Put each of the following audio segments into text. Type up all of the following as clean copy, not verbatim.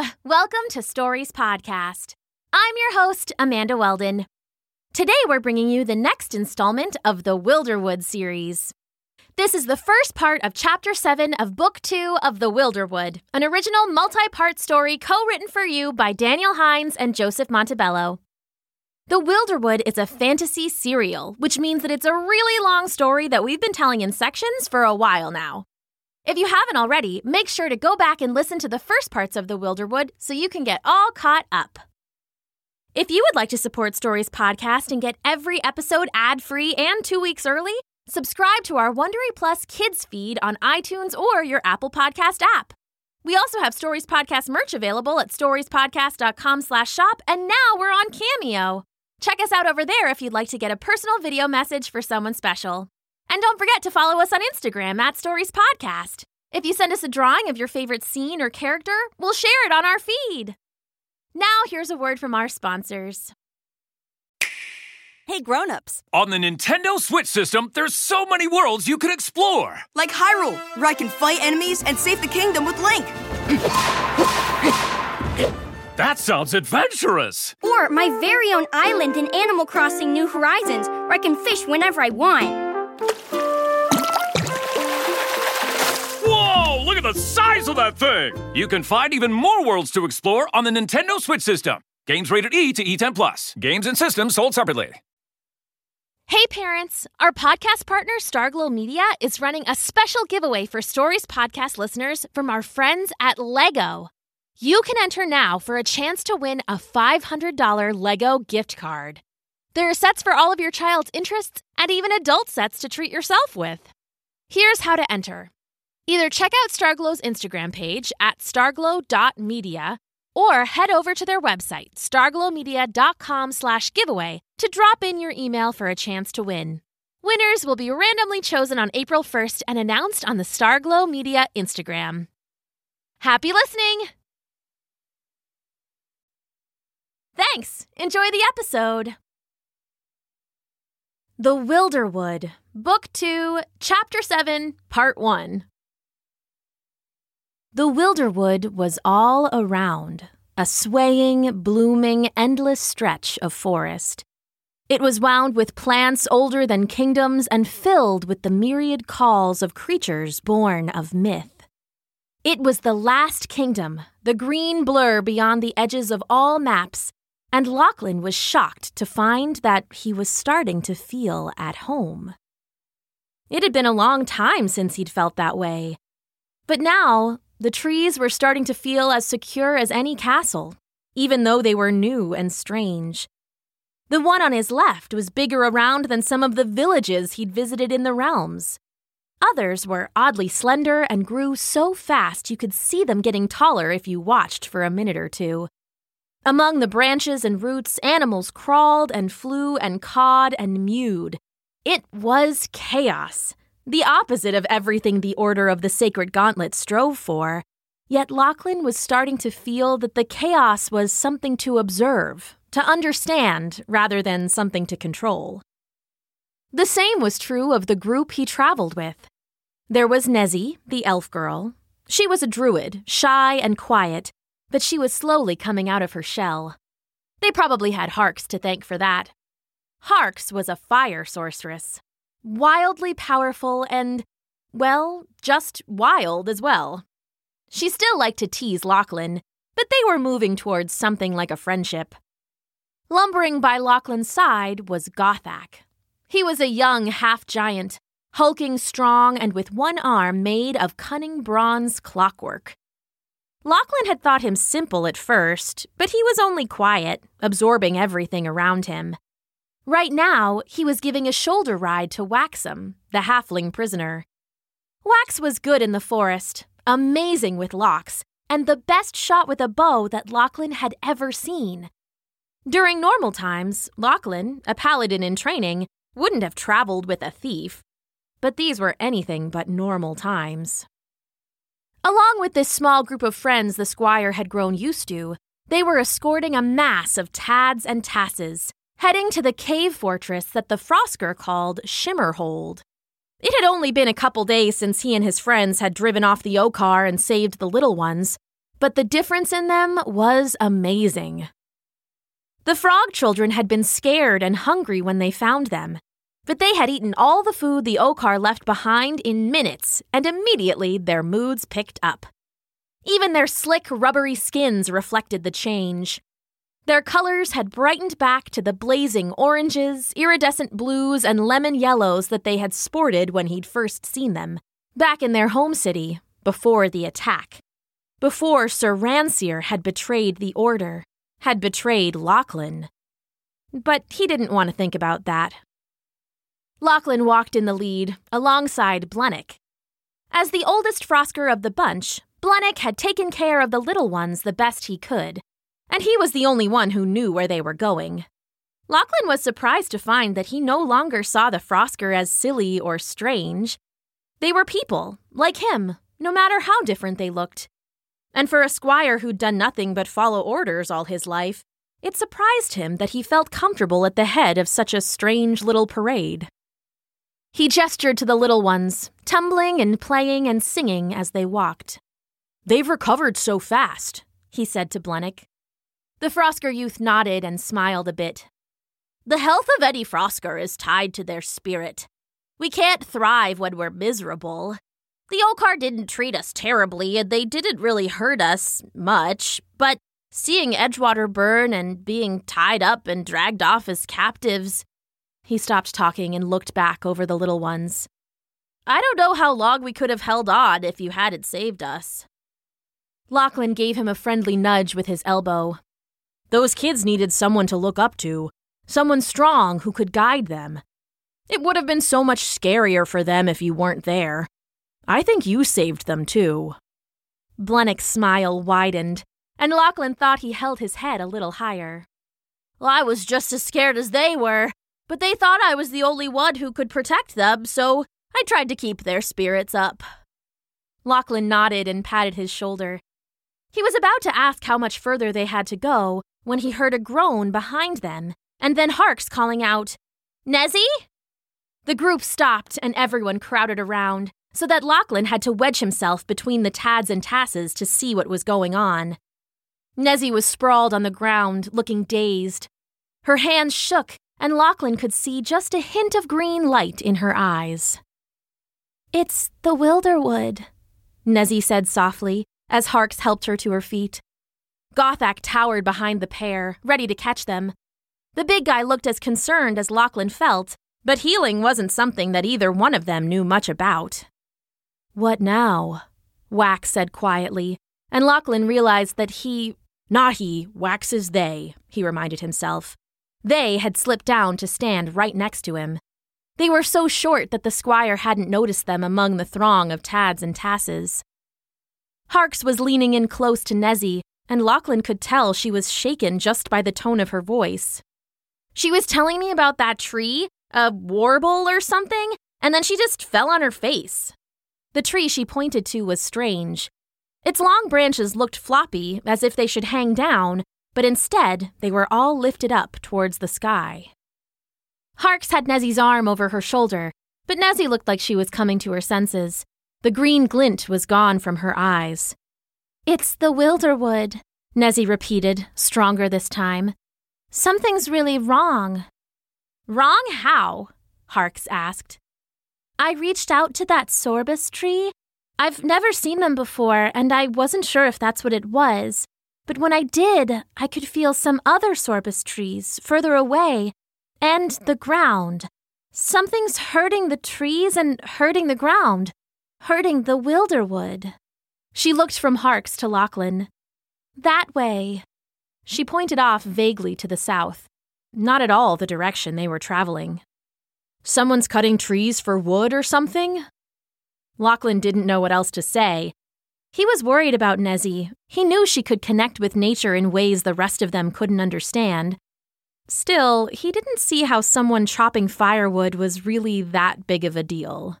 Hello! Welcome to Stories Podcast. I'm your host, Amanda Weldon. Today we're bringing you the next installment of the Wilderwood series. This is the first part of Chapter 7 of Book 2 of The Wilderwood, an original multi-part story co-written for you by Daniel Hines and Joseph Montebello. The Wilderwood is a fantasy serial, which means that it's a really long story that we've been telling in sections for a while now. If you haven't already, make sure to go back and listen to the first parts of The Wilderwood so you can get all caught up. If you would like to support Stories Podcast and get every episode ad-free and 2 weeks early, subscribe to our Wondery Plus Kids feed on iTunes or your Apple Podcast app. We also have Stories Podcast merch available at storiespodcast.com/shop, and now we're on Cameo. Check us out over there if you'd like to get a personal video message for someone special. And don't forget to follow us on Instagram at Stories Podcast. If you send us a drawing of your favorite scene or character, we'll share it on our feed. Now here's a word from our sponsors. Hey, grown-ups. On the Nintendo Switch system, there's so many worlds you can explore. Like Hyrule, where I can fight enemies and save the kingdom with Link. That sounds adventurous. Or my very own island in Animal Crossing New Horizons, where I can fish whenever I want. Whoa, look at the size of that thing. You can find even more worlds to explore on the Nintendo Switch system. Games rated E to E10+. Games and systems sold separately. Hey parents, our podcast partner Starglow Media is running a special giveaway for Stories Podcast listeners from our friends at LEGO. You can enter now for a chance to win a $500 LEGO gift card. There are sets for all of your child's interests and even adult sets to treat yourself with. Here's how to enter. Either check out Starglow's Instagram page at starglow.media or head over to their website, starglowmedia.com/giveaway, to drop in your email for a chance to win. Winners will be randomly chosen on April 1st and announced on the Starglow Media Instagram. Happy listening! Thanks! Enjoy the episode! The Wilderwood, Book 2, Chapter 7, Part 1. The Wilderwood was all around, a swaying, blooming, endless stretch of forest. It was wound with plants older than kingdoms and filled with the myriad calls of creatures born of myth. It was the last kingdom, the green blur beyond the edges of all maps, and Lachlan was shocked to find that he was starting to feel at home. It had been a long time since he'd felt that way, but now the trees were starting to feel as secure as any castle, even though they were new and strange. The one on his left was bigger around than some of the villages he'd visited in the realms. Others were oddly slender and grew so fast you could see them getting taller if you watched for a minute or two. Among the branches and roots, animals crawled and flew and cawed and mewed. It was chaos. The opposite of everything the Order of the Sacred Gauntlet strove for, yet Lachlan was starting to feel that the chaos was something to observe, to understand, rather than something to control. The same was true of the group he traveled with. There was Nezzy, the elf girl. She was a druid, shy and quiet, but she was slowly coming out of her shell. They probably had Harx to thank for that. Harx was a fire sorceress. Wildly powerful and, well, just wild as well. She still liked to tease Lachlan, but they were moving towards something like a friendship. Lumbering by Lachlan's side was Gothak. He was a young half-giant, hulking strong and with one arm made of cunning bronze clockwork. Lachlan had thought him simple at first, but he was only quiet, absorbing everything around him. Right now, he was giving a shoulder ride to Waxum, the halfling prisoner. Wax was good in the forest, amazing with locks, and the best shot with a bow that Lachlan had ever seen. During normal times, Lachlan, a paladin in training, wouldn't have traveled with a thief, but these were anything but normal times. Along with this small group of friends the squire had grown used to, they were escorting a mass of Tads and Tasses, heading to the cave fortress that the Frosker called Shimmerhold. It had only been a couple days since he and his friends had driven off the O-car and saved the little ones, but the difference in them was amazing. The frog children had been scared and hungry when they found them, but they had eaten all the food the Okar left behind in minutes, and immediately their moods picked up. Even their slick, rubbery skins reflected the change. Their colors had brightened back to the blazing oranges, iridescent blues, and lemon yellows that they had sported when he'd first seen them, back in their home city, before the attack. Before Sir Ransier had betrayed the Order, had betrayed Lachlan. But he didn't want to think about that. Lachlan walked in the lead, alongside Blunnick. As the oldest Frosker of the bunch, Blunnick had taken care of the little ones the best he could, and he was the only one who knew where they were going. Lachlan was surprised to find that he no longer saw the Frosker as silly or strange. They were people, like him, no matter how different they looked. And for a squire who'd done nothing but follow orders all his life, it surprised him that he felt comfortable at the head of such a strange little parade. He gestured to the little ones, tumbling and playing and singing as they walked. "They've recovered so fast," he said to Blunnick. The Frosker youth nodded and smiled a bit. "The health of any Frosker is tied to their spirit. We can't thrive when we're miserable. The Okar didn't treat us terribly, and they didn't really hurt us much, but seeing Edgewater burn and being tied up and dragged off as captives..." He stopped talking and looked back over the little ones. "I don't know how long we could have held on if you hadn't saved us." Lachlan gave him a friendly nudge with his elbow. "Those kids needed someone to look up to, someone strong who could guide them. It would have been so much scarier for them if you weren't there. I think you saved them, too." Blunnick's smile widened, and Lachlan thought he held his head a little higher. "Well, I was just as scared as they were, but they thought I was the only one who could protect them, so I tried to keep their spirits up." Lachlan nodded and patted his shoulder. He was about to ask how much further they had to go when he heard a groan behind them, and then Hark's calling out, "Nezzy?" The group stopped, and everyone crowded around, so that Lachlan had to wedge himself between the Tads and Tasses to see what was going on. Nezzy was sprawled on the ground, looking dazed. Her hands shook, and Lachlan could see just a hint of green light in her eyes. "It's the Wilderwood," Nezzy said softly, as Harks helped her to her feet. Gothak towered behind the pair, ready to catch them. The big guy looked as concerned as Lachlan felt, but healing wasn't something that either one of them knew much about. "What now?" Wax said quietly, and Lachlan realized that Wax is they, he reminded himself. They had slipped down to stand right next to him. They were so short that the squire hadn't noticed them among the throng of Tads and Tasses. Harks was leaning in close to Nezzy, and Lachlan could tell she was shaken just by the tone of her voice. "She was telling me about that tree, a warble or something, and then she just fell on her face." The tree she pointed to was strange. Its long branches looked floppy, as if they should hang down, but instead they were all lifted up towards the sky. Harks had Nezzy's arm over her shoulder, but Nezzy looked like she was coming to her senses. The green glint was gone from her eyes. "It's the Wilderwood," Nezzy repeated, stronger this time. "Something's really wrong." "Wrong how?" Harks asked. "I reached out to that sorbus tree. I've never seen them before, and I wasn't sure if that's what it was. But when I did, I could feel some other sorbus trees further away, and the ground. Something's hurting the trees and hurting the ground, hurting the Wilderwood." She looked from Harks to Lachlan. "That way." She pointed off vaguely to the south. Not at all the direction they were traveling. "Someone's cutting trees for wood or something?" Lachlan didn't know what else to say. He was worried about Nezzy. He knew she could connect with nature in ways the rest of them couldn't understand. Still, he didn't see how someone chopping firewood was really that big of a deal.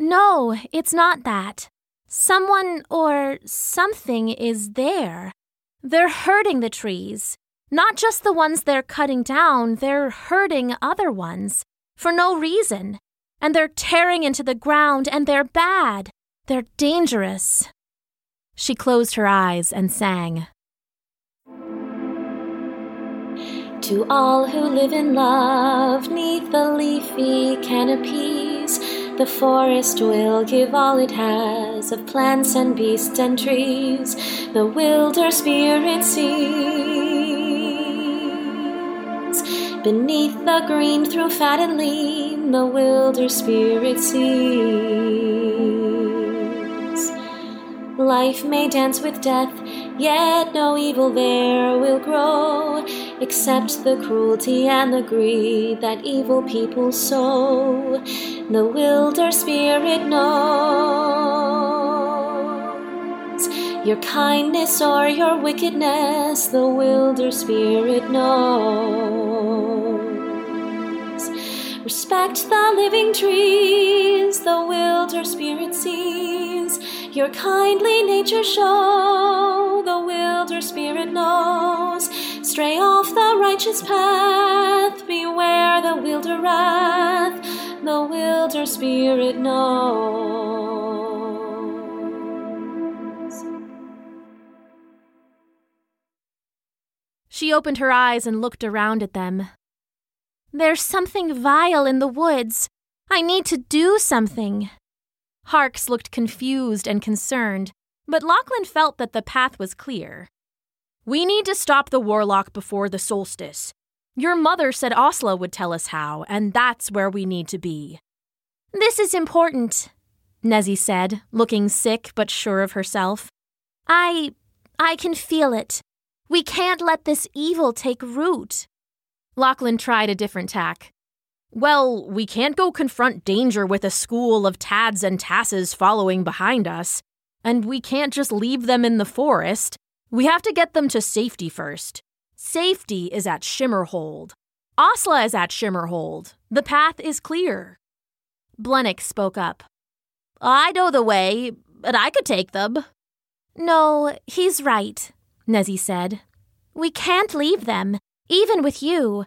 "No, it's not that. Someone or something is there. They're hurting the trees. Not just the ones they're cutting down, they're hurting other ones. For no reason. And they're tearing into the ground, and they're bad. They're dangerous." She closed her eyes and sang. To all who live in love 'neath the leafy canopies, the forest will give all it has of plants and beasts and trees. The wilder spirit sees beneath the green through fat and lean. The wilder spirit sees life may dance with death, yet no evil there will grow, except the cruelty and the greed that evil people sow. The wilder spirit knows your kindness or your wickedness. The wilder spirit knows. Respect the living trees. The wilder spirit sees your kindly nature show. The wilder spirit knows. Stray off the righteous path, beware the wilder wrath, the wilder spirit knows. She opened her eyes and looked around at them. There's something vile in the woods. I need to do something. Harks looked confused and concerned, but Lachlan felt that the path was clear. We need to stop the warlock before the solstice. Your mother said Osla would tell us how, and that's where we need to be. This is important, Nezzy said, looking sick but sure of herself. I can feel it. We can't let this evil take root. Lachlan tried a different tack. Well, we can't go confront danger with a school of Tads and Tasses following behind us, and we can't just leave them in the forest. We have to get them to safety first. Safety is at Shimmerhold. Osla is at Shimmerhold. The path is clear. Blennick spoke up. I know the way, but I could take them. No, he's right, Nezzy said. We can't leave them, even with you.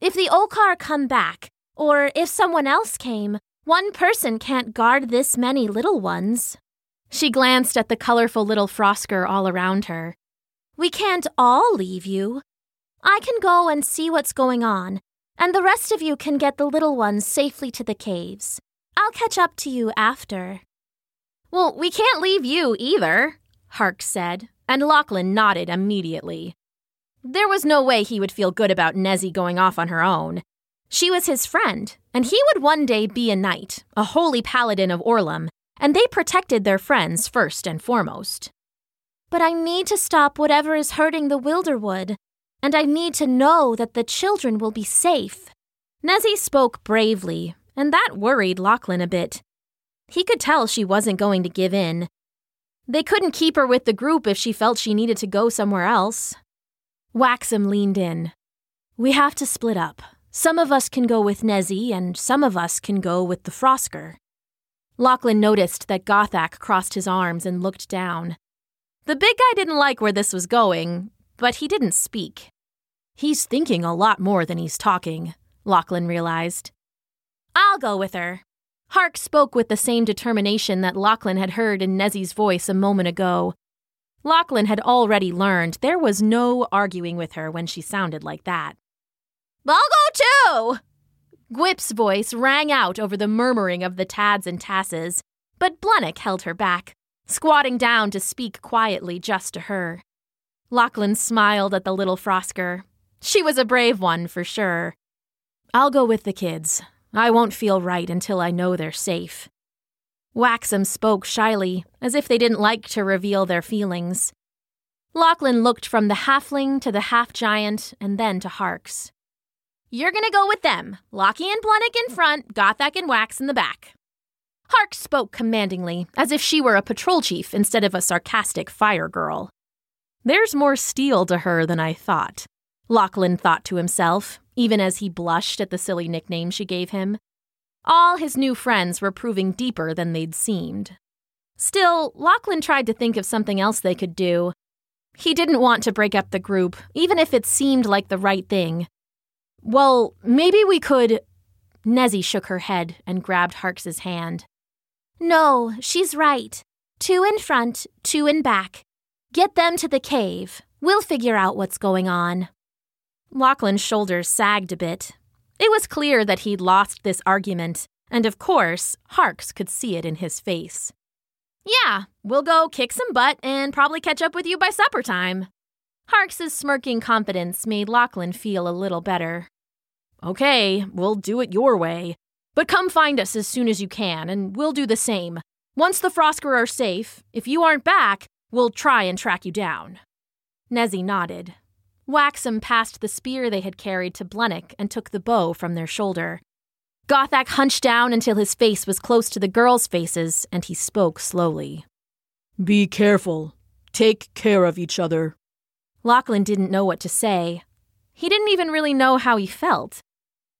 If the Olkar come back, or if someone else came, one person can't guard this many little ones. She glanced at the colorful little Frosker all around her. We can't all leave you. I can go and see what's going on, and the rest of you can get the little ones safely to the caves. I'll catch up to you after. Well, we can't leave you either, Hark said, and Lachlan nodded immediately. There was no way he would feel good about Nezzy going off on her own. She was his friend, and he would one day be a knight, a holy paladin of Orlam, and they protected their friends first and foremost. But I need to stop whatever is hurting the Wilderwood, and I need to know that the children will be safe. Nezzy spoke bravely, and that worried Lachlan a bit. He could tell she wasn't going to give in. They couldn't keep her with the group if she felt she needed to go somewhere else. Waxham leaned in. We have to split up. Some of us can go with Nezzy, and some of us can go with the Frosker. Lachlan noticed that Gothak crossed his arms and looked down. The big guy didn't like where this was going, but he didn't speak. He's thinking a lot more than he's talking, Lachlan realized. I'll go with her. Hark spoke with the same determination that Lachlan had heard in Nezzy's voice a moment ago. Lachlan had already learned there was no arguing with her when she sounded like that. I'll go too! Gwip's voice rang out over the murmuring of the Tads and Tasses, but Blennick held her back, squatting down to speak quietly just to her. Lachlan smiled at the little Frosker. She was a brave one, for sure. I'll go with the kids. I won't feel right until I know they're safe. Waxham spoke shyly, as if they didn't like to reveal their feelings. Lachlan looked from the halfling to the half-giant and then to Harks. You're going to go with them, Lockie and Blennick in front, Gothak and Wax in the back. Hark spoke commandingly, as if she were a patrol chief instead of a sarcastic fire girl. There's more steel to her than I thought, Lachlan thought to himself, even as he blushed at the silly nickname she gave him. All his new friends were proving deeper than they'd seemed. Still, Lachlan tried to think of something else they could do. He didn't want to break up the group, even if it seemed like the right thing. Well, maybe we could... Nezzy shook her head and grabbed Hark's hand. No, she's right. Two in front, two in back. Get them to the cave. We'll figure out what's going on." Lachlan's shoulders sagged a bit. It was clear that he'd lost this argument, and of course, Harkes could see it in his face. "Yeah, we'll go kick some butt and probably catch up with you by supper time." Harkes' smirking confidence made Lachlan feel a little better. "Okay, we'll do it your way. But come find us as soon as you can, and we'll do the same. Once the Frosker are safe, if you aren't back, we'll try and track you down." Nezzy nodded. Waxham passed the spear they had carried to Blunnick and took the bow from their shoulder. Gothak hunched down until his face was close to the girls' faces, and he spoke slowly. "Be careful. Take care of each other." Lachlan didn't know what to say. He didn't even really know how he felt.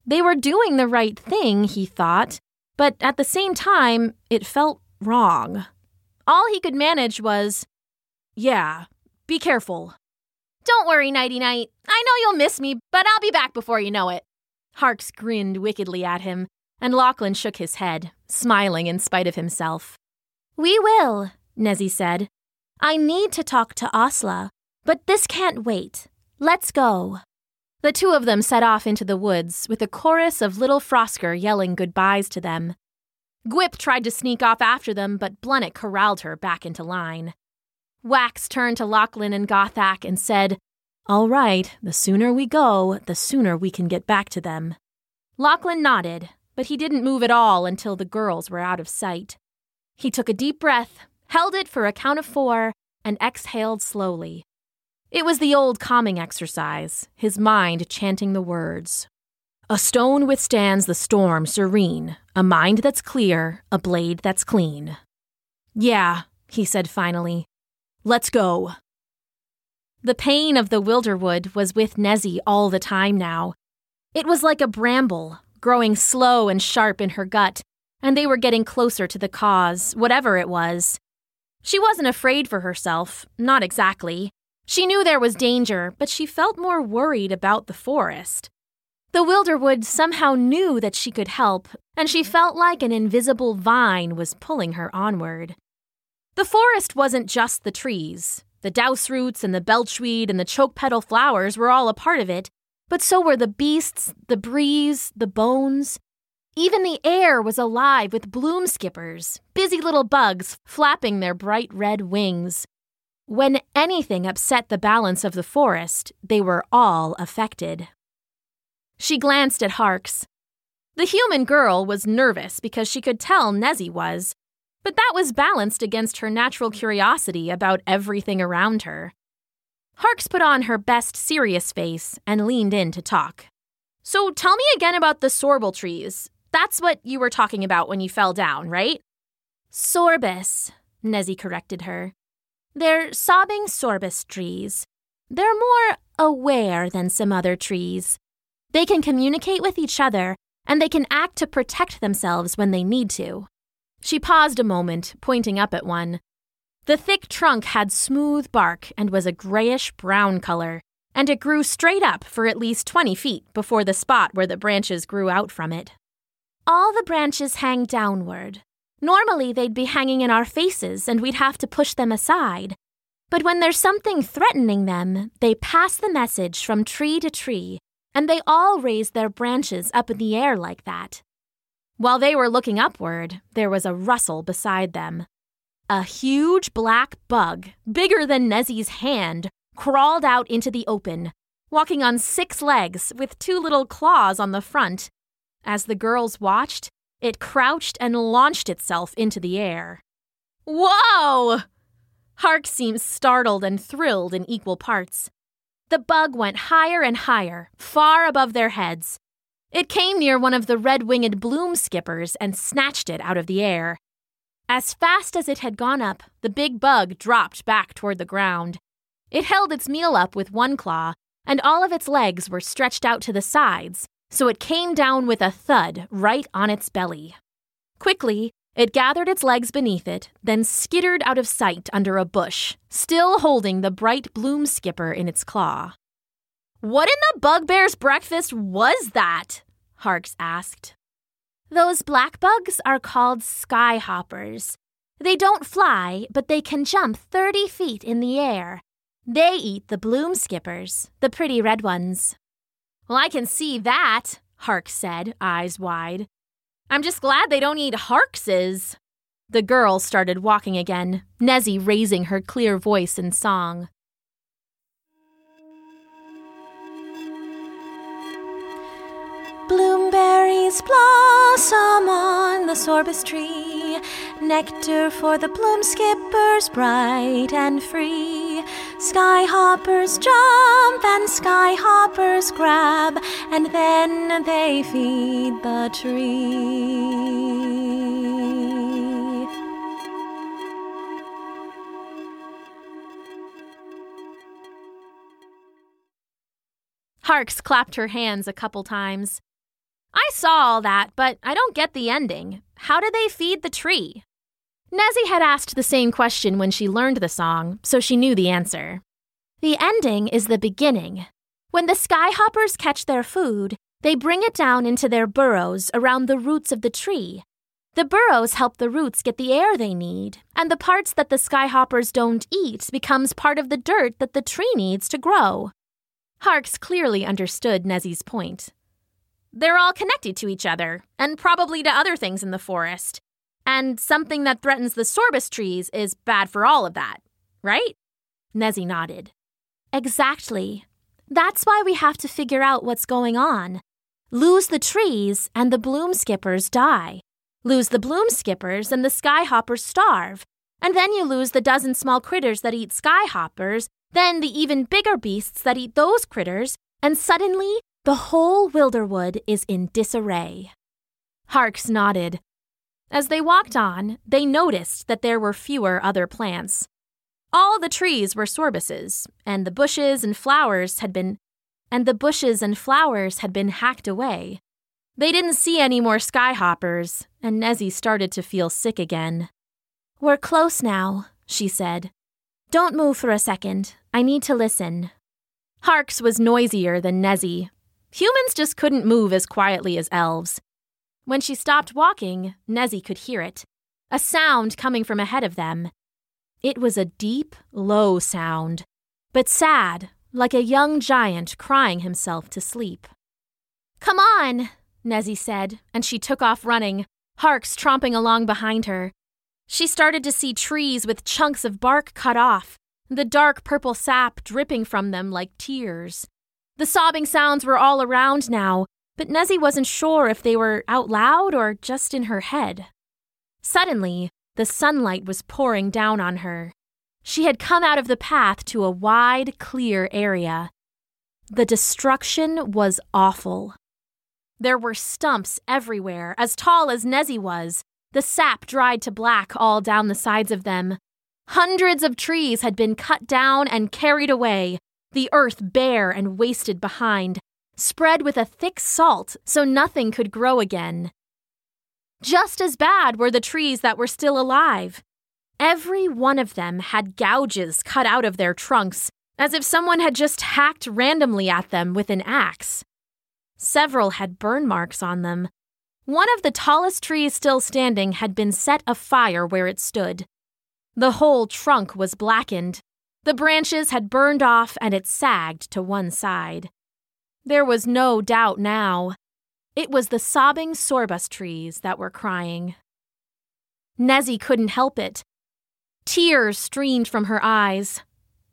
They were doing the right thing, he thought, but at the same time, it felt wrong. All he could manage was, "Yeah, be careful." "Don't worry, Nighty-Night. I know you'll miss me, but I'll be back before you know it." Harkes grinned wickedly at him, and Lachlan shook his head, smiling in spite of himself. "We will," Nezzy said. "I need to talk to Asla, but this can't wait. Let's go." The two of them set off into the woods with a chorus of little Frosker yelling goodbyes to them. Gwip tried to sneak off after them, but Blunnick corralled her back into line. Wax turned to Lachlan and Gothak and said, "All right, the sooner we go, the sooner we can get back to them." Lachlan nodded, but he didn't move at all until the girls were out of sight. He took a deep breath, held it for a count of 4, and exhaled slowly. It was the old calming exercise, his mind chanting the words. "A stone withstands the storm serene, a mind that's clear, a blade that's clean." "Yeah," he said finally. "Let's go." The pain of the Wilderwood was with Nezzy all the time now. It was like a bramble, growing slow and sharp in her gut, and they were getting closer to the cause, whatever it was. She wasn't afraid for herself, not exactly. She knew there was danger, but she felt more worried about the forest. The Wilderwood somehow knew that she could help, and she felt like an invisible vine was pulling her onward. The forest wasn't just the trees. The douse roots and the belchweed and the choke petal flowers were all a part of it, but so were the beasts, the breeze, the bones. Even the air was alive with bloom skippers, busy little bugs flapping their bright red wings. When anything upset the balance of the forest, they were all affected. She glanced at Harkes. The human girl was nervous because she could tell Nezzy was, but that was balanced against her natural curiosity about everything around her. Harkes put on her best serious face and leaned in to talk. "So tell me again about the sorbel trees. That's what you were talking about when you fell down, right?" "Sorbus," Nezzy corrected her. "They're sobbing sorbus trees. They're more aware than some other trees. They can communicate with each other, and they can act to protect themselves when they need to." She paused a moment, pointing up at one. The thick trunk had smooth bark and was a grayish-brown color, and it grew straight up for at least 20 feet before the spot where the branches grew out from it. "All the branches hang downward. Normally they'd be hanging in our faces and we'd have to push them aside. But when there's something threatening them, they pass the message from tree to tree, and they all raise their branches up in the air like that." While they were looking upward, there was a rustle beside them. A huge black bug, bigger than Nezzy's hand, crawled out into the open, walking on 6 legs with 2 little claws on the front. As the girls watched, it crouched and launched itself into the air. "Whoa!" Harkes seemed startled and thrilled in equal parts. The bug went higher and higher, far above their heads. It came near one of the red-winged bloom skippers and snatched it out of the air. As fast as it had gone up, the big bug dropped back toward the ground. It held its meal up with 1 claw, and all of its legs were stretched out to the sides, so it came down with a thud right on its belly. Quickly, it gathered its legs beneath it, then skittered out of sight under a bush, still holding the bright bloom skipper in its claw. "What in the bugbear's breakfast was that?" Harkes asked. "Those black bugs are called skyhoppers. They don't fly, but they can jump 30 feet in the air. They eat the bloom skippers, the pretty red ones. Well, I can see that, Hark said, eyes wide. I'm just glad they don't eat Harkses. The girls started walking again, Nezzy raising her clear voice in song. Bloomberries blossom on the sorbus tree, nectar for the bloom skippers bright and free. Skyhoppers jump and skyhoppers grab, and then they feed the tree. Harks clapped her hands a couple times. I saw all that, but I don't get the ending. How do they feed the tree? Nezzy had asked the same question when she learned the song, so she knew the answer. The ending is the beginning. When the skyhoppers catch their food, they bring it down into their burrows around the roots of the tree. The burrows help the roots get the air they need, and the parts that the skyhoppers don't eat becomes part of the dirt that the tree needs to grow. Harks clearly understood Nezzy's point. They're all connected to each other, and probably to other things in the forest. And something that threatens the sorbus trees is bad for all of that, right? Nezzy nodded. Exactly. That's why we have to figure out what's going on. Lose the trees and the bloom skippers die. Lose the bloom skippers and the skyhoppers starve. And then you lose the dozen small critters that eat skyhoppers, then the even bigger beasts that eat those critters, and suddenly, the whole Wilderwood is in disarray. Harks nodded. As they walked on, they noticed that there were fewer other plants. All the trees were sorbuses, and the bushes and flowers had been hacked away. They didn't see any more skyhoppers, and Nezzy started to feel sick again. We're close now, she said. Don't move for a second. I need to listen. Harks was noisier than Nezzy. Humans just couldn't move as quietly as elves. When she stopped walking, Nezzy could hear it, a sound coming from ahead of them. It was a deep, low sound, but sad, like a young giant crying himself to sleep. Come on, Nezzy said, and she took off running, Harks tromping along behind her. She started to see trees with chunks of bark cut off, the dark purple sap dripping from them like tears. The sobbing sounds were all around now, but Nezzy wasn't sure if they were out loud or just in her head. Suddenly, the sunlight was pouring down on her. She had come out of the path to a wide, clear area. The destruction was awful. There were stumps everywhere, as tall as Nezzy was, the sap dried to black all down the sides of them. Hundreds of trees had been cut down and carried away, the earth bare and wasted behind, spread with a thick salt so nothing could grow again. Just as bad were the trees that were still alive. Every one of them had gouges cut out of their trunks, as if someone had just hacked randomly at them with an axe. Several had burn marks on them. One of the tallest trees still standing had been set afire where it stood. The whole trunk was blackened. The branches had burned off and it sagged to one side. There was no doubt now. It was the sobbing sorbus trees that were crying. Nezzy couldn't help it. Tears streamed from her eyes.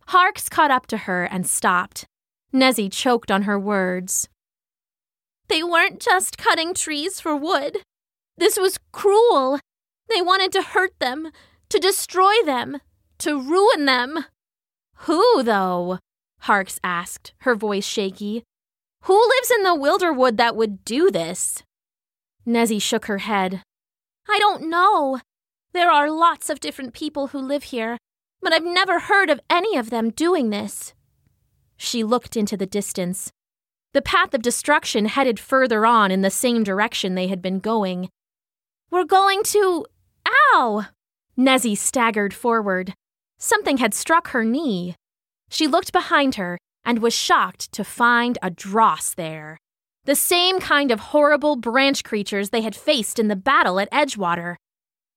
Harks caught up to her and stopped. Nezzy choked on her words. They weren't just cutting trees for wood. This was cruel. They wanted to hurt them, to destroy them, to ruin them. Who, though? Harks asked, her voice shaky. Who lives in the Wilderwood that would do this? Nezzy shook her head. I don't know. There are lots of different people who live here, but I've never heard of any of them doing this. She looked into the distance. The path of destruction headed further on in the same direction they had been going. We're going to... Ow! Nezzy staggered forward. Something had struck her knee. She looked behind her and was shocked to find a dross there. The same kind of horrible branch creatures they had faced in the battle at Edgewater.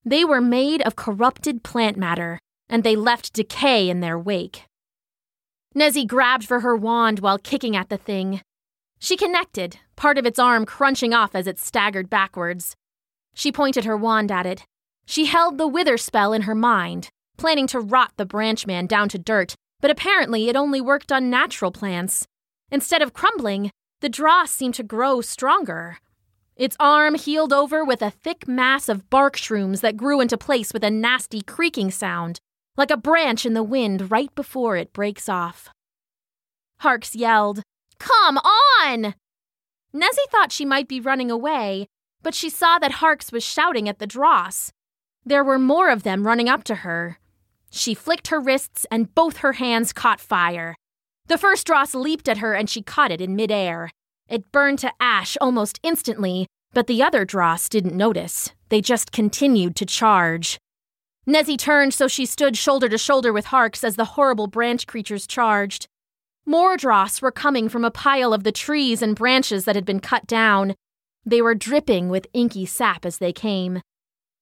They were made of corrupted plant matter, and they left decay in their wake. Nezzy grabbed for her wand while kicking at the thing. She connected, part of its arm crunching off as it staggered backwards. She pointed her wand at it. She held the wither spell in her mind, planning to rot the branchman down to dirt, but apparently it only worked on natural plants. Instead of crumbling, the dross seemed to grow stronger. Its arm heeled over with a thick mass of bark shrooms that grew into place with a nasty creaking sound, like a branch in the wind right before it breaks off. Harks yelled, "Come on!" Nezzy thought she might be running away, but she saw that Harks was shouting at the dross. There were more of them running up to her. She flicked her wrists and both her hands caught fire. The first dross leaped at her and she caught it in midair. It burned to ash almost instantly, but the other dross didn't notice. They just continued to charge. Nezzy turned so she stood shoulder to shoulder with Harks as the horrible branch creatures charged. More dross were coming from a pile of the trees and branches that had been cut down. They were dripping with inky sap as they came.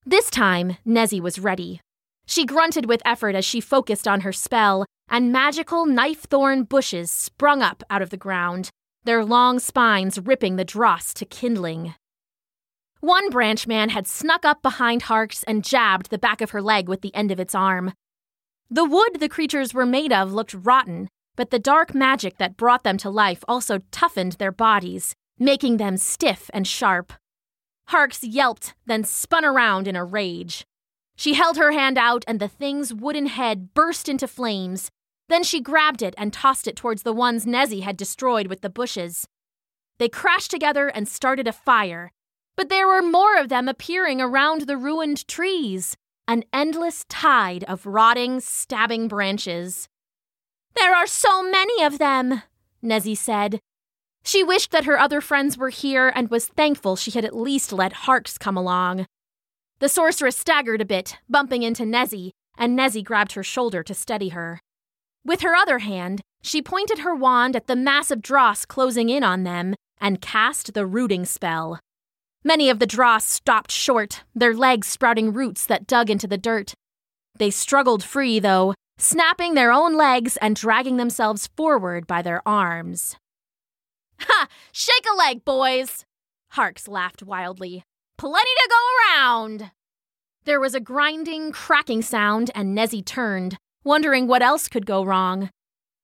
This time, Nezzy was ready. She grunted with effort as she focused on her spell, and magical knife-thorn bushes sprung up out of the ground, their long spines ripping the dross to kindling. One branchman had snuck up behind Harks and jabbed the back of her leg with the end of its arm. The wood the creatures were made of looked rotten, but the dark magic that brought them to life also toughened their bodies, making them stiff and sharp. Harks yelped, then spun around in a rage. She held her hand out and the thing's wooden head burst into flames. Then she grabbed it and tossed it towards the ones Nezzy had destroyed with the bushes. They crashed together and started a fire, but there were more of them appearing around the ruined trees, an endless tide of rotting, stabbing branches. "There are so many of them," Nezzy said. She wished that her other friends were here and was thankful she had at least let Harks come along. The sorceress staggered a bit, bumping into Nezzy, and Nezzy grabbed her shoulder to steady her. With her other hand, she pointed her wand at the mass of dross closing in on them and cast the rooting spell. Many of the dross stopped short, their legs sprouting roots that dug into the dirt. They struggled free, though, snapping their own legs and dragging themselves forward by their arms. "Ha! Shake a leg, boys!" Harks laughed wildly. "Plenty to go around!" There was a grinding, cracking sound, and Nezzy turned, wondering what else could go wrong.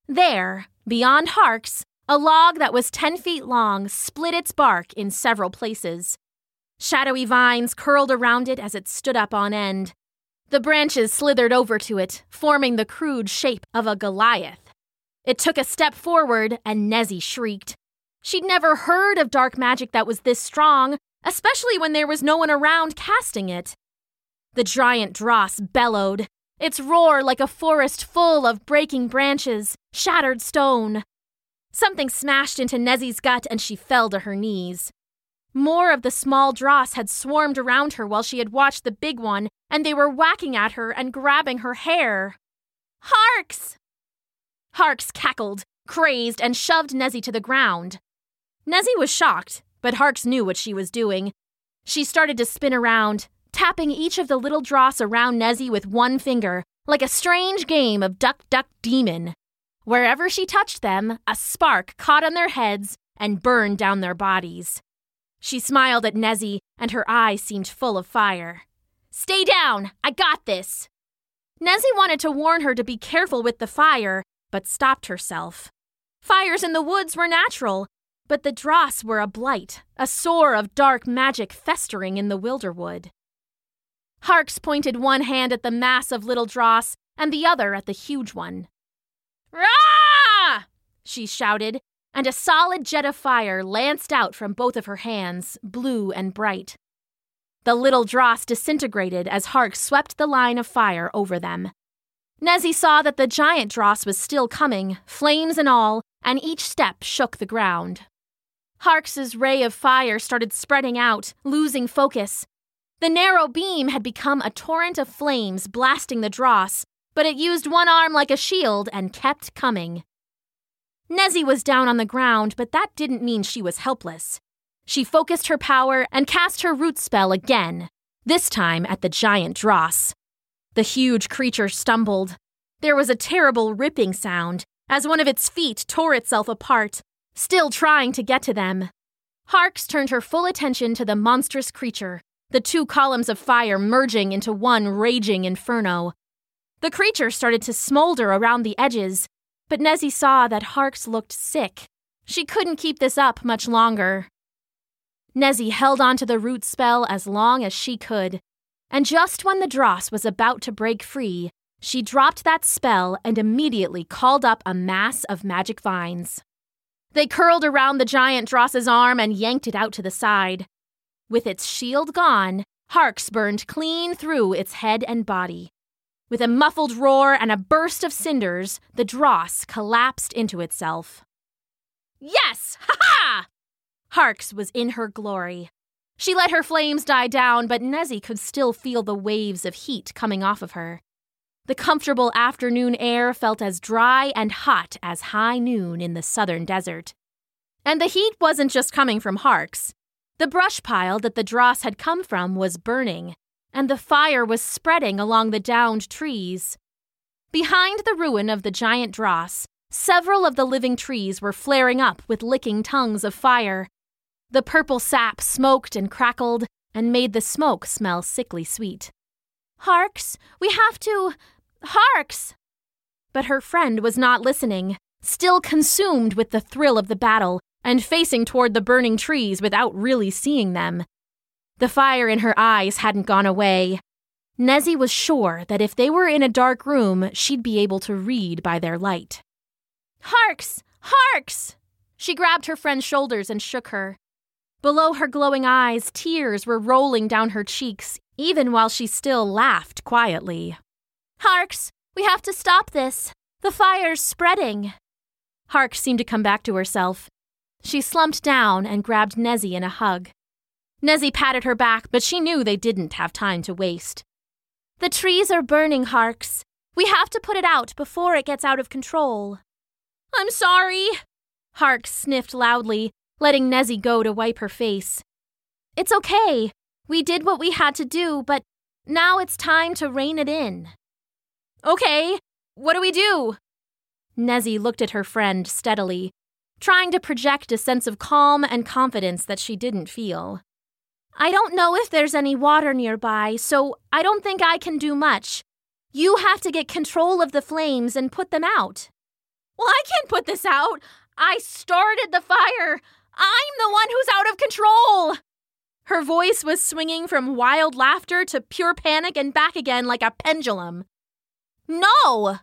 There, beyond Harks, a log that was 10 feet long split its bark in several places. Shadowy vines curled around it as it stood up on end. The branches slithered over to it, forming the crude shape of a Goliath. It took a step forward, and Nezzy shrieked. She'd never heard of dark magic that was this strong, especially when there was no one around casting it. The giant dross bellowed, its roar like a forest full of breaking branches, shattered stone. Something smashed into Nezzy's gut, and she fell to her knees. More of the small dross had swarmed around her while she had watched the big one, and they were whacking at her and grabbing her hair. "Harks!" Harks cackled, crazed, and shoved Nezzy to the ground. Nezzy was shocked, but Harks knew what she was doing. She started to spin around, tapping each of the little dross around Nezzy with one finger, like a strange game of duck-duck-demon. Wherever she touched them, a spark caught on their heads and burned down their bodies. She smiled at Nezzy, and her eyes seemed full of fire. "Stay down! I got this!" Nezzy wanted to warn her to be careful with the fire, but stopped herself. Fires in the woods were natural, but the dross were a blight, a sore of dark magic festering in the Wilderwood. Harks pointed one hand at the mass of little dross and the other at the huge one. "Rah!" she shouted, and a solid jet of fire lanced out from both of her hands, blue and bright. The little dross disintegrated as Harks swept the line of fire over them. Nezzy saw that the giant dross was still coming, flames and all, and each step shook the ground. Harks's ray of fire started spreading out, losing focus. The narrow beam had become a torrent of flames blasting the dross, but it used one arm like a shield and kept coming. Nezzy was down on the ground, but that didn't mean she was helpless. She focused her power and cast her root spell again. this time at the giant dross. The huge creature stumbled. There was a terrible ripping sound as one of its feet tore itself apart, still trying to get to them. Harks turned her full attention to the monstrous creature, the two columns of fire merging into one raging inferno. The creature started to smolder around the edges, but Nezzy saw that Harks looked sick. She couldn't keep this up much longer. Nezzy held onto the root spell as long as she could, and just when the dross was about to break free, she dropped that spell and immediately called up a mass of magic vines. They curled around the giant dross's arm and yanked it out to the side. With its shield gone, Harks burned clean through its head and body. With a muffled roar and a burst of cinders, the dross collapsed into itself. Yes! Ha-ha! Harks was in her glory. She let her flames die down, but Nezzy could still feel the waves of heat coming off of her. The comfortable afternoon air felt as dry and hot as high noon in the southern desert. And the heat wasn't just coming from Harks. The brush pile that the dross had come from was burning, and the fire was spreading along the downed trees. Behind the ruin of the giant dross, several of the living trees were flaring up with licking tongues of fire. The purple sap smoked and crackled and made the smoke smell sickly sweet. Harks, we have to... Harks! But her friend was not listening, still consumed with the thrill of the battle and facing toward the burning trees without really seeing them. The fire in her eyes hadn't gone away. Nezzy was sure that if they were in a dark room, she'd be able to read by their light. Harks! Harks! She grabbed her friend's shoulders and shook her. Below her glowing eyes, tears were rolling down her cheeks, even while she still laughed quietly. Harks, we have to stop this. The fire's spreading. Harks seemed to come back to herself. She slumped down and grabbed Nezzy in a hug. Nezzy patted her back, but she knew they didn't have time to waste. The trees are burning, Harks. We have to put it out before it gets out of control. I'm sorry. Harks sniffed loudly, letting Nezzy go to wipe her face. It's okay. We did what we had to do, but now it's time to rein it in. Okay, what do we do? Nezzy looked at her friend steadily, trying to project a sense of calm and confidence that she didn't feel. I don't know if there's any water nearby, so I don't think I can do much. You have to get control of the flames and put them out. Well, I can't put this out. I started the fire. I'm the one who's out of control. Her voice was swinging from wild laughter to pure panic and back again like a pendulum. No!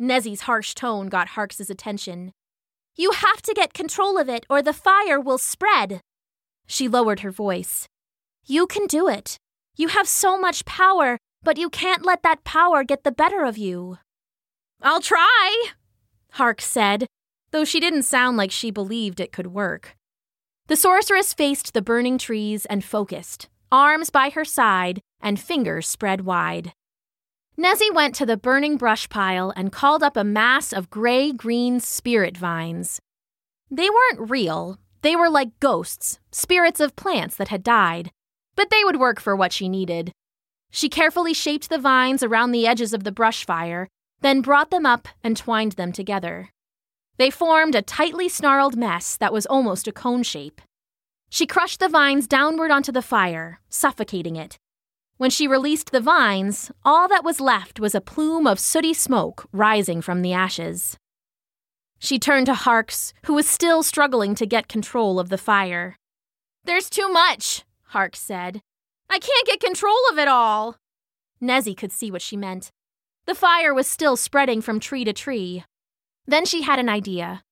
Nezzy's harsh tone got Harks's attention. You have to get control of it or the fire will spread. She lowered her voice. You can do it. You have so much power, but you can't let that power get the better of you. I'll try, Harks said, though she didn't sound like she believed it could work. The sorceress faced the burning trees and focused, arms by her side and fingers spread wide. Nezzy went to the burning brush pile and called up a mass of gray-green spirit vines. They weren't real. They were like ghosts, spirits of plants that had died, but they would work for what she needed. She carefully shaped the vines around the edges of the brush fire, then brought them up and twined them together. They formed a tightly snarled mess that was almost a cone shape. She crushed the vines downward onto the fire, suffocating it. When she released the vines, all that was left was a plume of sooty smoke rising from the ashes. She turned to Harks, who was still struggling to get control of the fire. There's too much, Harks said. I can't get control of it all. Nezzy could see what she meant. The fire was still spreading from tree to tree. Then she had an idea.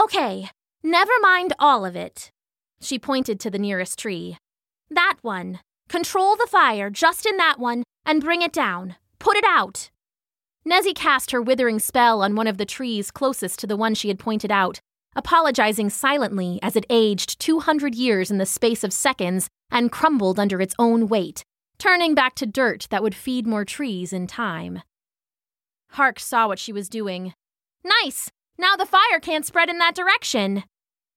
Okay, never mind all of it. She pointed to the nearest tree. That one. Control the fire just in that one and bring it down. Put it out. Nezzy cast her withering spell on one of the trees closest to the one she had pointed out, apologizing silently as it aged 200 years in the space of seconds and crumbled under its own weight, turning back to dirt that would feed more trees in time. Harks saw what she was doing. Nice! Now the fire can't spread in that direction!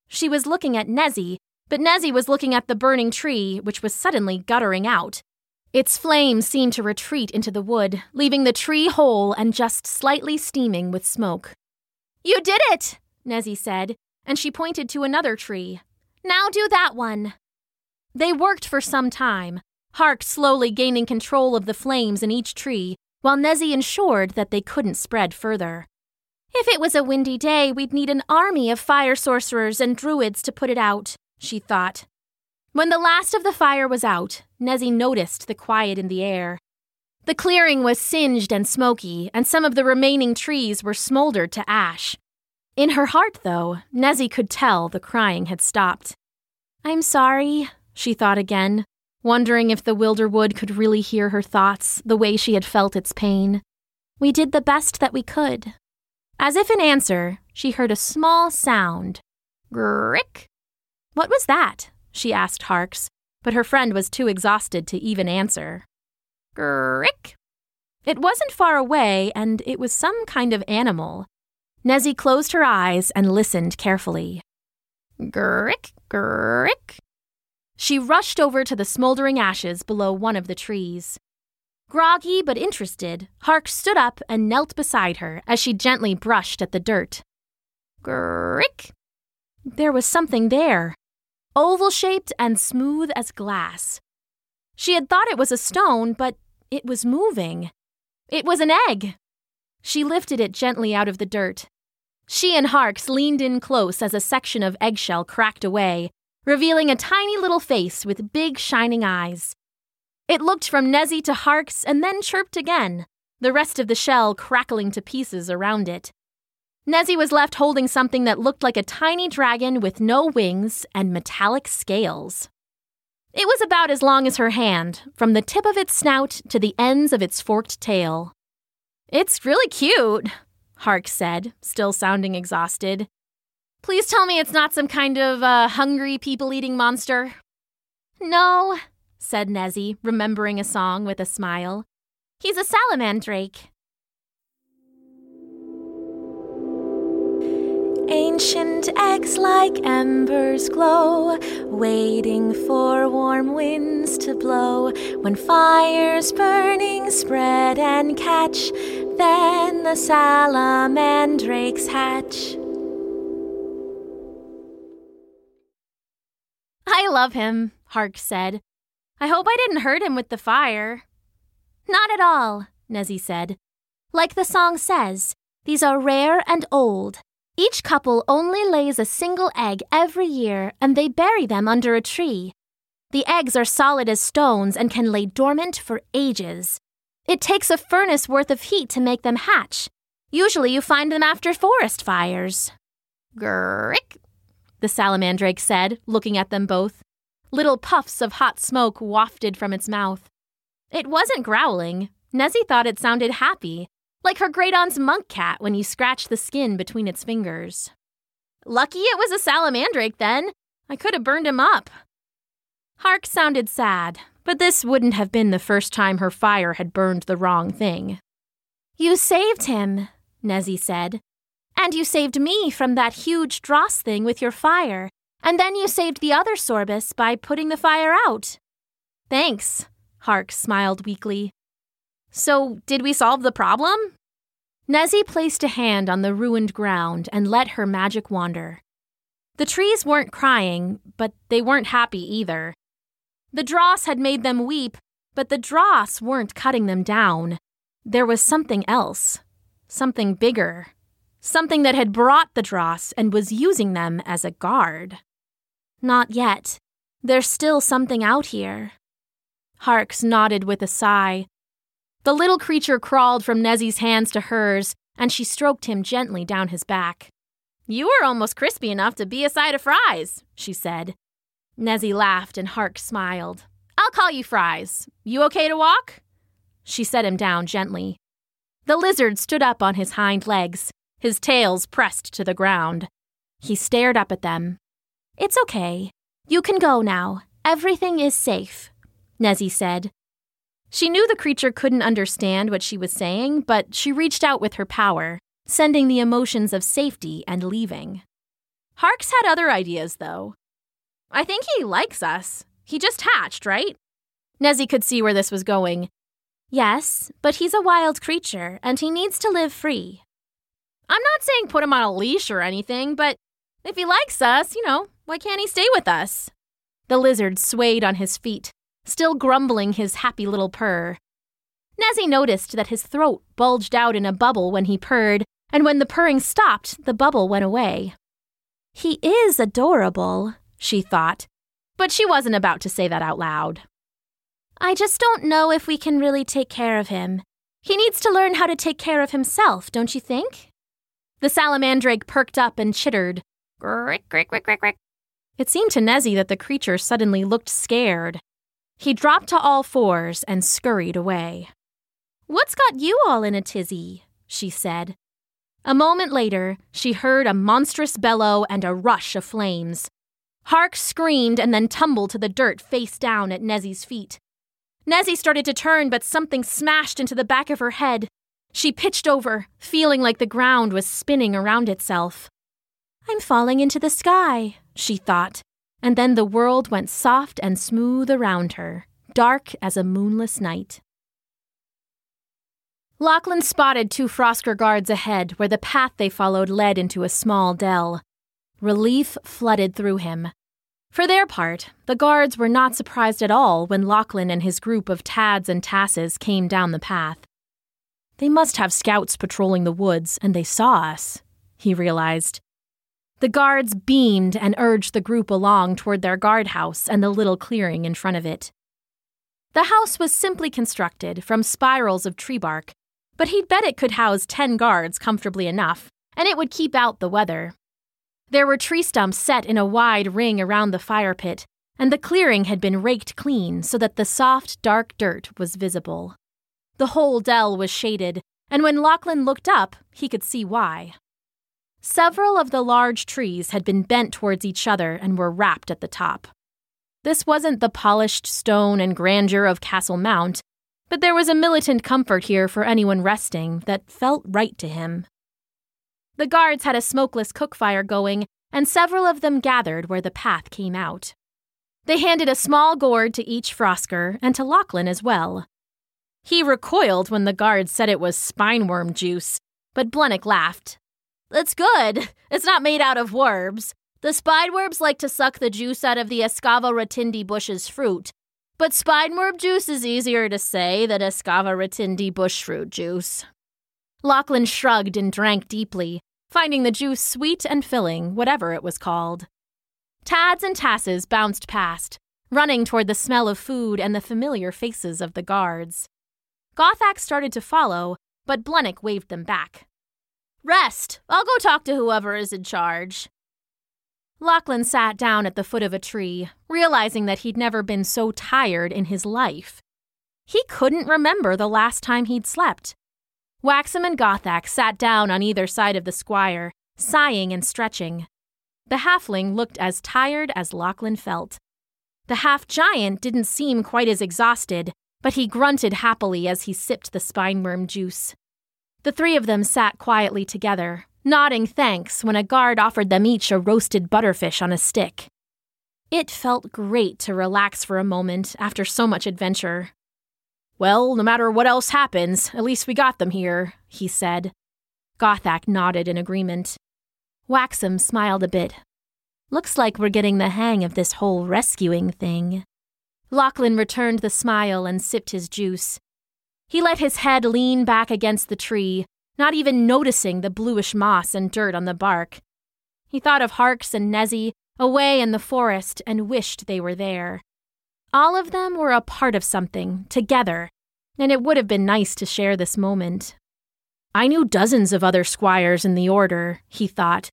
She was looking at Nezzy, but Nezzy was looking at the burning tree, which was suddenly guttering out. Its flames seemed to retreat into the wood, leaving the tree whole and just slightly steaming with smoke. "You did it," Nezzy said, and she pointed to another tree. "Now do that one." They worked for some time, Hark slowly gaining control of the flames in each tree, while Nezzy ensured that they couldn't spread further. "If it was a windy day, we'd need an army of fire sorcerers and druids to put it out," she thought. When the last of the fire was out, Nezzy noticed the quiet in the air. The clearing was singed and smoky, and some of the remaining trees were smoldered to ash. In her heart, though, Nezzy could tell the crying had stopped. "I'm sorry," she thought again, wondering if the Wilderwood could really hear her thoughts the way she had felt its pain. "We did the best that we could." As if in answer, she heard a small sound. "Grick." "What was that?" she asked Harks, but her friend was too exhausted to even answer. "Grick." It wasn't far away, and it was some kind of animal. Nezzy closed her eyes and listened carefully. "Grick, grick." She rushed over to the smoldering ashes below one of the trees. Groggy but interested, Hark stood up and knelt beside her as she gently brushed at the dirt. "Grick." There was something there, oval-shaped and smooth as glass. She had thought it was a stone, but it was moving. It was an egg. She lifted it gently out of the dirt. She and Harks leaned in close as a section of eggshell cracked away, revealing a tiny little face with big shining eyes. It looked from Nezzy to Harks and then chirped again, the rest of the shell crackling to pieces around it. Nezzy was left holding something that looked like a tiny dragon with no wings and metallic scales. It was about as long as her hand, from the tip of its snout to the ends of its forked tail. "It's really cute," Harks said, still sounding exhausted. "Please tell me it's not some kind of hungry people-eating monster." "No," said Nezzy, remembering a song with a smile. "He's a salamandrake." Ancient eggs like embers glow, waiting for warm winds to blow. When fires burning spread and catch, then the salamandrakes hatch. "I love him," Hark said. "I hope I didn't hurt him with the fire." "Not at all," Nezzy said. "Like the song says, these are rare and old. Each couple only lays a single egg every year, and they bury them under a tree. The eggs are solid as stones and can lay dormant for ages. It takes a furnace worth of heat to make them hatch. Usually you find them after forest fires." "Grick," the salamandrake said, looking at them both. Little puffs of hot smoke wafted from its mouth. It wasn't growling. Nezzy thought it sounded happy, like her great-aunt's monk cat when you scratch the skin between its fingers. "Lucky it was a salamandrake, then. I could have burned him up." Hark sounded sad, but this wouldn't have been the first time her fire had burned the wrong thing. "You saved him," Nezzy said. "And you saved me from that huge dross thing with your fire, and then you saved the other sorbus by putting the fire out." "Thanks," Hark smiled weakly. "So, did we solve the problem?" Nezzy placed a hand on the ruined ground and let her magic wander. The trees weren't crying, but they weren't happy either. The dross had made them weep, but the dross weren't cutting them down. There was something else, something bigger. Something that had brought the dross and was using them as a guard. "Not yet. There's still something out here." Harks nodded with a sigh. The little creature crawled from Nezzy's hands to hers, and she stroked him gently down his back. "You were almost crispy enough to be a side of fries," she said. Nezzy laughed and Harks smiled. "I'll call you Fries. You okay to walk?" She set him down gently. The lizard stood up on his hind legs, his tails pressed to the ground. He stared up at them. "It's okay. You can go now. Everything is safe," Nezzy said. She knew the creature couldn't understand what she was saying, but she reached out with her power, sending the emotions of safety and leaving. Harks had other ideas, though. "I think he likes us. He just hatched, right? Nezzy could see where this was going. Yes, but he's a wild creature, and he needs to live free. I'm not saying put him on a leash or anything, but if he likes us, why can't he stay with us? The lizard swayed on his feet, still grumbling his happy little purr. Nezzy noticed that his throat bulged out in a bubble when he purred, and when the purring stopped, the bubble went away. He is adorable, she thought, but she wasn't about to say that out loud. I just don't know if we can really take care of him. He needs to learn how to take care of himself, don't you think? The salamandrake perked up and chittered. Grick, grick, grick, grick, grick. It seemed to Nezzy that the creature suddenly looked scared. He dropped to all fours and scurried away. What's got you all in a tizzy? She said. A moment later, she heard a monstrous bellow and a rush of flames. Hark screamed and then tumbled to the dirt face down at Nezzy's feet. Nezzy started to turn, but something smashed into the back of her head. She pitched over, feeling like the ground was spinning around itself. I'm falling into the sky, she thought, and then the world went soft and smooth around her, dark as a moonless night. Lachlan spotted 2 Frosker guards ahead, where the path they followed led into a small dell. Relief flooded through him. For their part, the guards were not surprised at all when Lachlan and his group of Tads and Tasses came down the path. They must have scouts patrolling the woods, and they saw us, he realized. The guards beamed and urged the group along toward their guardhouse and the little clearing in front of it. The house was simply constructed from spirals of tree bark, but he'd bet it could house 10 guards comfortably enough, and it would keep out the weather. There were tree stumps set in a wide ring around the fire pit, and the clearing had been raked clean so that the soft, dark dirt was visible. The whole dell was shaded, and when Lachlan looked up, he could see why. Several of the large trees had been bent towards each other and were wrapped at the top. This wasn't the polished stone and grandeur of Castle Mount, but there was a militant comfort here for anyone resting that felt right to him. The guards had a smokeless cook fire going, and several of them gathered where the path came out. They handed a small gourd to each Frosker, and to Lachlan as well. He recoiled when the guards said it was spineworm juice, but Blunnick laughed. It's good. It's not made out of worms. The spineworms like to suck the juice out of the Escava rotindi bush's fruit, but spineworm juice is easier to say than Escava rotindi bush fruit juice. Lachlan shrugged and drank deeply, finding the juice sweet and filling, whatever it was called. Tads and Tasses bounced past, running toward the smell of food and the familiar faces of the guards. Gothak started to follow, but Blunnick waved them back. Rest! I'll go talk to whoever is in charge. Lachlan sat down at the foot of a tree, realizing that he'd never been so tired in his life. He couldn't remember the last time he'd slept. Waxham and Gothak sat down on either side of the squire, sighing and stretching. The halfling looked as tired as Lachlan felt. The half-giant didn't seem quite as exhausted, but he grunted happily as he sipped the spineworm juice. The 3 of them sat quietly together, nodding thanks when a guard offered them each a roasted butterfish on a stick. It felt great to relax for a moment after so much adventure. Well, no matter what else happens, at least we got them here, he said. Gothak nodded in agreement. Waxham smiled a bit. Looks like we're getting the hang of this whole rescuing thing. Lachlan returned the smile and sipped his juice. He let his head lean back against the tree, not even noticing the bluish moss and dirt on the bark. He thought of Hark's and Nezzy away in the forest and wished they were there. All of them were a part of something, together, and it would have been nice to share this moment. I knew dozens of other squires in the order, he thought,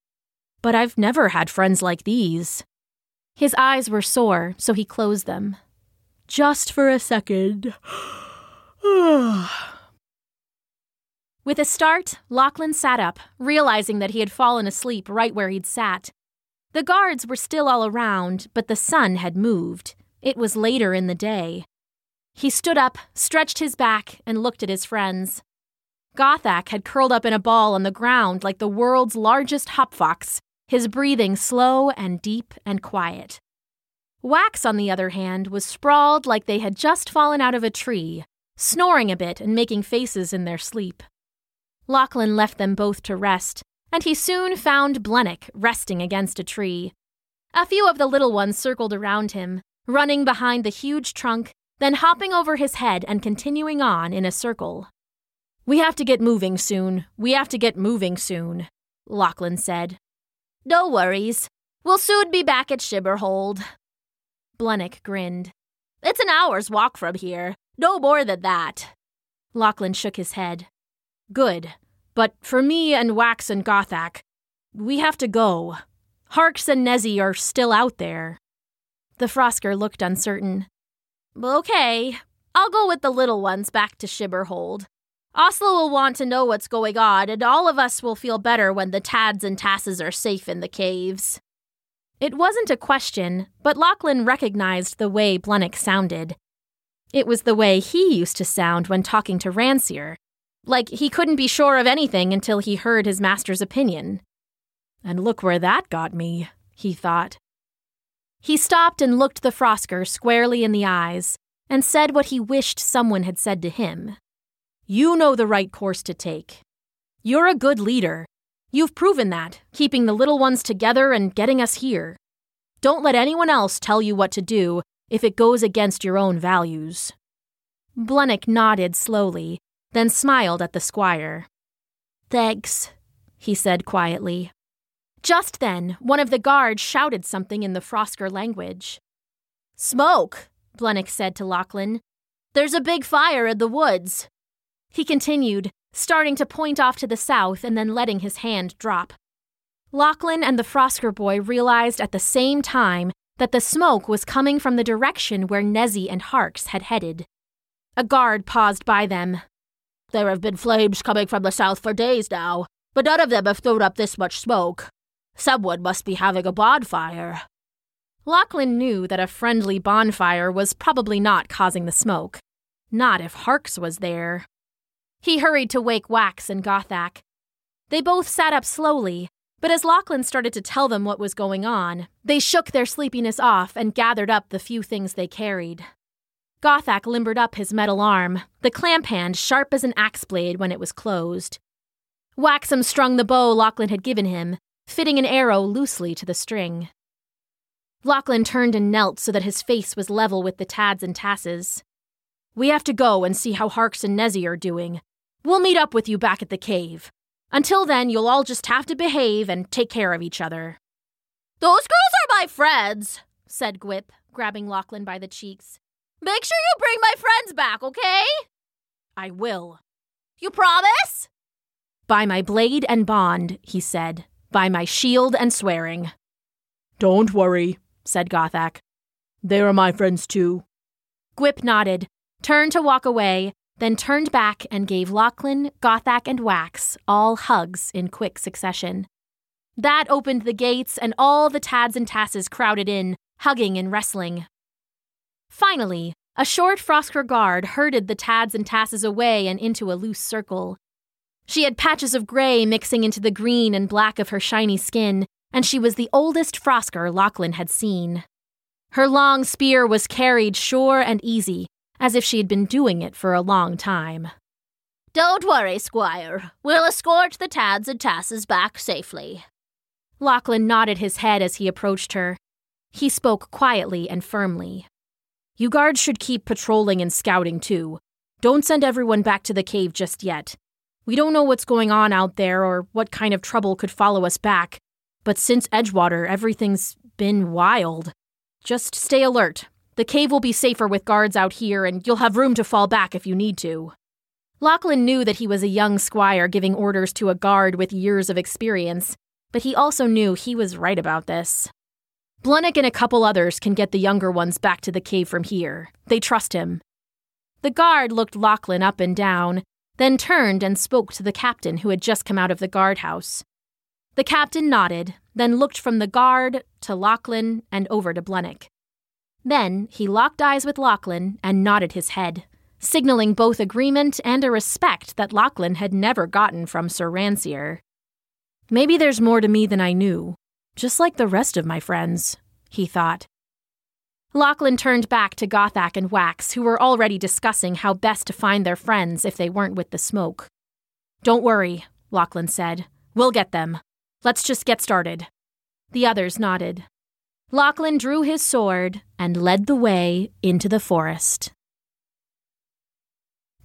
but I've never had friends like these. His eyes were sore, so he closed them. Just for a second. With a start, Lachlan sat up, realizing that he had fallen asleep right where he'd sat. The guards were still all around, but the sun had moved. It was later in the day. He stood up, stretched his back, and looked at his friends. Gothak had curled up in a ball on the ground like the world's largest hopfox, his breathing slow and deep and quiet. Wax, on the other hand, was sprawled like they had just fallen out of a tree, snoring a bit and making faces in their sleep. Lachlan left them both to rest, and he soon found Blennock resting against a tree. A few of the little ones circled around him, running behind the huge trunk, then hopping over his head and continuing on in a circle. "We have to get moving soon. We have to get moving soon," Lachlan said. "No worries. We'll soon be back at Shimmerhold." Blennock grinned. "It's an hour's walk from here. No more than that." Lachlan shook his head. "Good. But for me and Wax and Gothak, we have to go. Harks and Nezzy are still out there." The Frosker looked uncertain. "Okay, I'll go with the little ones back to Shimmerhold. Oslo will want to know what's going on, and all of us will feel better when the Tads and Tasses are safe in the caves." It wasn't a question, but Lachlan recognized the way Blennock sounded. It was the way he used to sound when talking to Ransier. Like he couldn't be sure of anything until he heard his master's opinion. And look where that got me, he thought. He stopped and looked the Frosker squarely in the eyes and said what he wished someone had said to him. "You know the right course to take. You're a good leader. You've proven that, keeping the little ones together and getting us here. Don't let anyone else tell you what to do if it goes against your own values." Blennock nodded slowly, then smiled at the squire. "Thanks," he said quietly. Just then, one of the guards shouted something in the Frosker language. "Smoke," Blennock said to Lachlan. "There's a big fire in the woods." He continued, starting to point off to the south and then letting his hand drop. Lachlan and the Frosker boy realized at the same time that the smoke was coming from the direction where Nezzy and Harks had headed. A guard paused by them. "There have been flames coming from the south for days now, but none of them have thrown up this much smoke. Someone must be having a bonfire." Lachlan knew that a friendly bonfire was probably not causing the smoke. Not if Harks was there. He hurried to wake Wax and Gothak. They both sat up slowly, but as Lachlan started to tell them what was going on, they shook their sleepiness off and gathered up the few things they carried. Gothak limbered up his metal arm, the clamp hand sharp as an axe blade when it was closed. Waxum strung the bow Lachlan had given him, fitting an arrow loosely to the string. Lachlan turned and knelt so that his face was level with the Tads and Tasses. "We have to go and see how Harks and Nezzy are doing. We'll meet up with you back at the cave. Until then, you'll all just have to behave and take care of each other." "Those girls are my friends," said Gwip, grabbing Lachlan by the cheeks. "Make sure you bring my friends back, okay?" "I will." "You promise?" "By my blade and bond," he said. "By my shield and swearing." "Don't worry," said Gothak. "They are my friends too." Gwip nodded, turned to walk away, then turned back and gave Lachlan, Gothak, and Wax all hugs in quick succession. That opened the gates and all the Tads and Tasses crowded in, hugging and wrestling. Finally, a short Frosker guard herded the Tads and Tasses away and into a loose circle. She had patches of gray mixing into the green and black of her shiny skin, and she was the oldest Frosker Lachlan had seen. Her long spear was carried sure and easy, as if she had been doing it for a long time. "Don't worry, Squire. We'll escort the Tads and Tasses back safely." Lachlan nodded his head as he approached her. He spoke quietly and firmly. "You guards should keep patrolling and scouting, too. Don't send everyone back to the cave just yet. We don't know what's going on out there or what kind of trouble could follow us back, but since Edgewater, everything's been wild. Just stay alert. The cave will be safer with guards out here, and you'll have room to fall back if you need to." Lachlan knew that he was a young squire giving orders to a guard with years of experience, but he also knew he was right about this. "Blennock and a couple others can get the younger ones back to the cave from here. They trust him." The guard looked Lachlan up and down, then turned and spoke to the captain who had just come out of the guardhouse. The captain nodded, then looked from the guard to Lachlan and over to Blennock. Then he locked eyes with Lachlan and nodded his head, signaling both agreement and a respect that Lachlan had never gotten from Sir Ransier. "Maybe there's more to me than I knew, just like the rest of my friends," he thought. Lachlan turned back to Gothak and Wax, who were already discussing how best to find their friends if they weren't with the smoke. "Don't worry," Lachlan said. "We'll get them. Let's just get started." The others nodded. Lachlan drew his sword and led the way into the forest.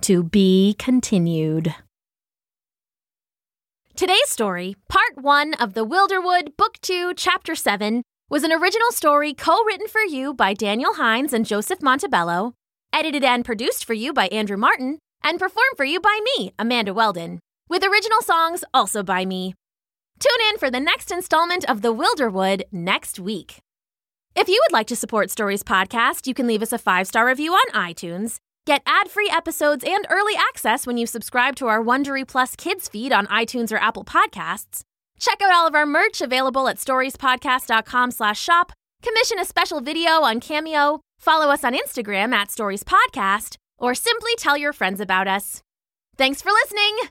To be continued. Today's story, Part 1 of The Wilderwood, Book 2, Chapter 7, was an original story co-written for you by Daniel Hines and Joseph Montebello, edited and produced for you by Andrew Martin, and performed for you by me, Amanda Weldon, with original songs also by me. Tune in for the next installment of The Wilderwood next week. If you would like to support Stories Podcast, you can leave us a 5-star review on iTunes, get ad-free episodes and early access when you subscribe to our Wondery Plus Kids feed on iTunes or Apple Podcasts. Check out all of our merch available at storiespodcast.com/shop, commission a special video on Cameo, follow us on Instagram at Stories Podcast, or simply tell your friends about us. Thanks for listening!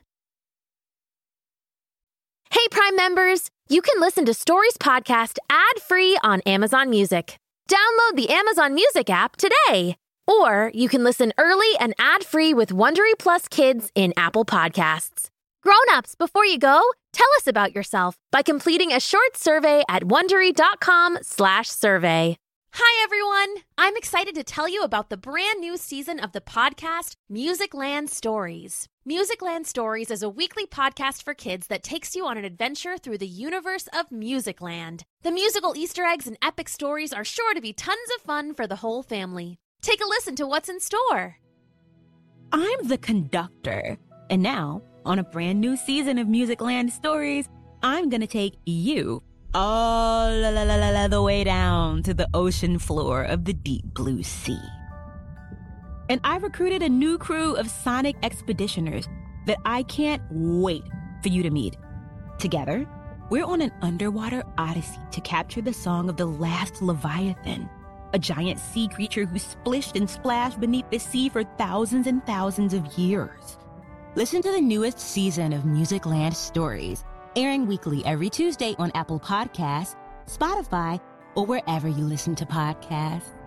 Hey, Prime members! You can listen to Stories Podcast ad-free on Amazon Music. Download the Amazon Music app today! Or you can listen early and ad-free with Wondery Plus Kids in Apple Podcasts. Grown-ups, before you go, tell us about yourself by completing a short survey at wondery.com/survey. Hi, everyone. I'm excited to tell you about the brand new season of the podcast, Musicland Stories. Musicland Stories is a weekly podcast for kids that takes you on an adventure through the universe of Musicland. The musical Easter eggs and epic stories are sure to be tons of fun for the whole family. Take a listen to what's in store. I'm the conductor. And now, on a brand new season of Musicland Stories, I'm going to take you the way down to the ocean floor of the deep blue sea. And I recruited a new crew of sonic expeditioners that I can't wait for you to meet. Together, we're on an underwater odyssey to capture the song of the last Leviathan, a giant sea creature who splished and splashed beneath the sea for thousands and thousands of years. Listen to the newest season of Musicland Stories, airing weekly every Tuesday on Apple Podcasts, Spotify, or wherever you listen to podcasts.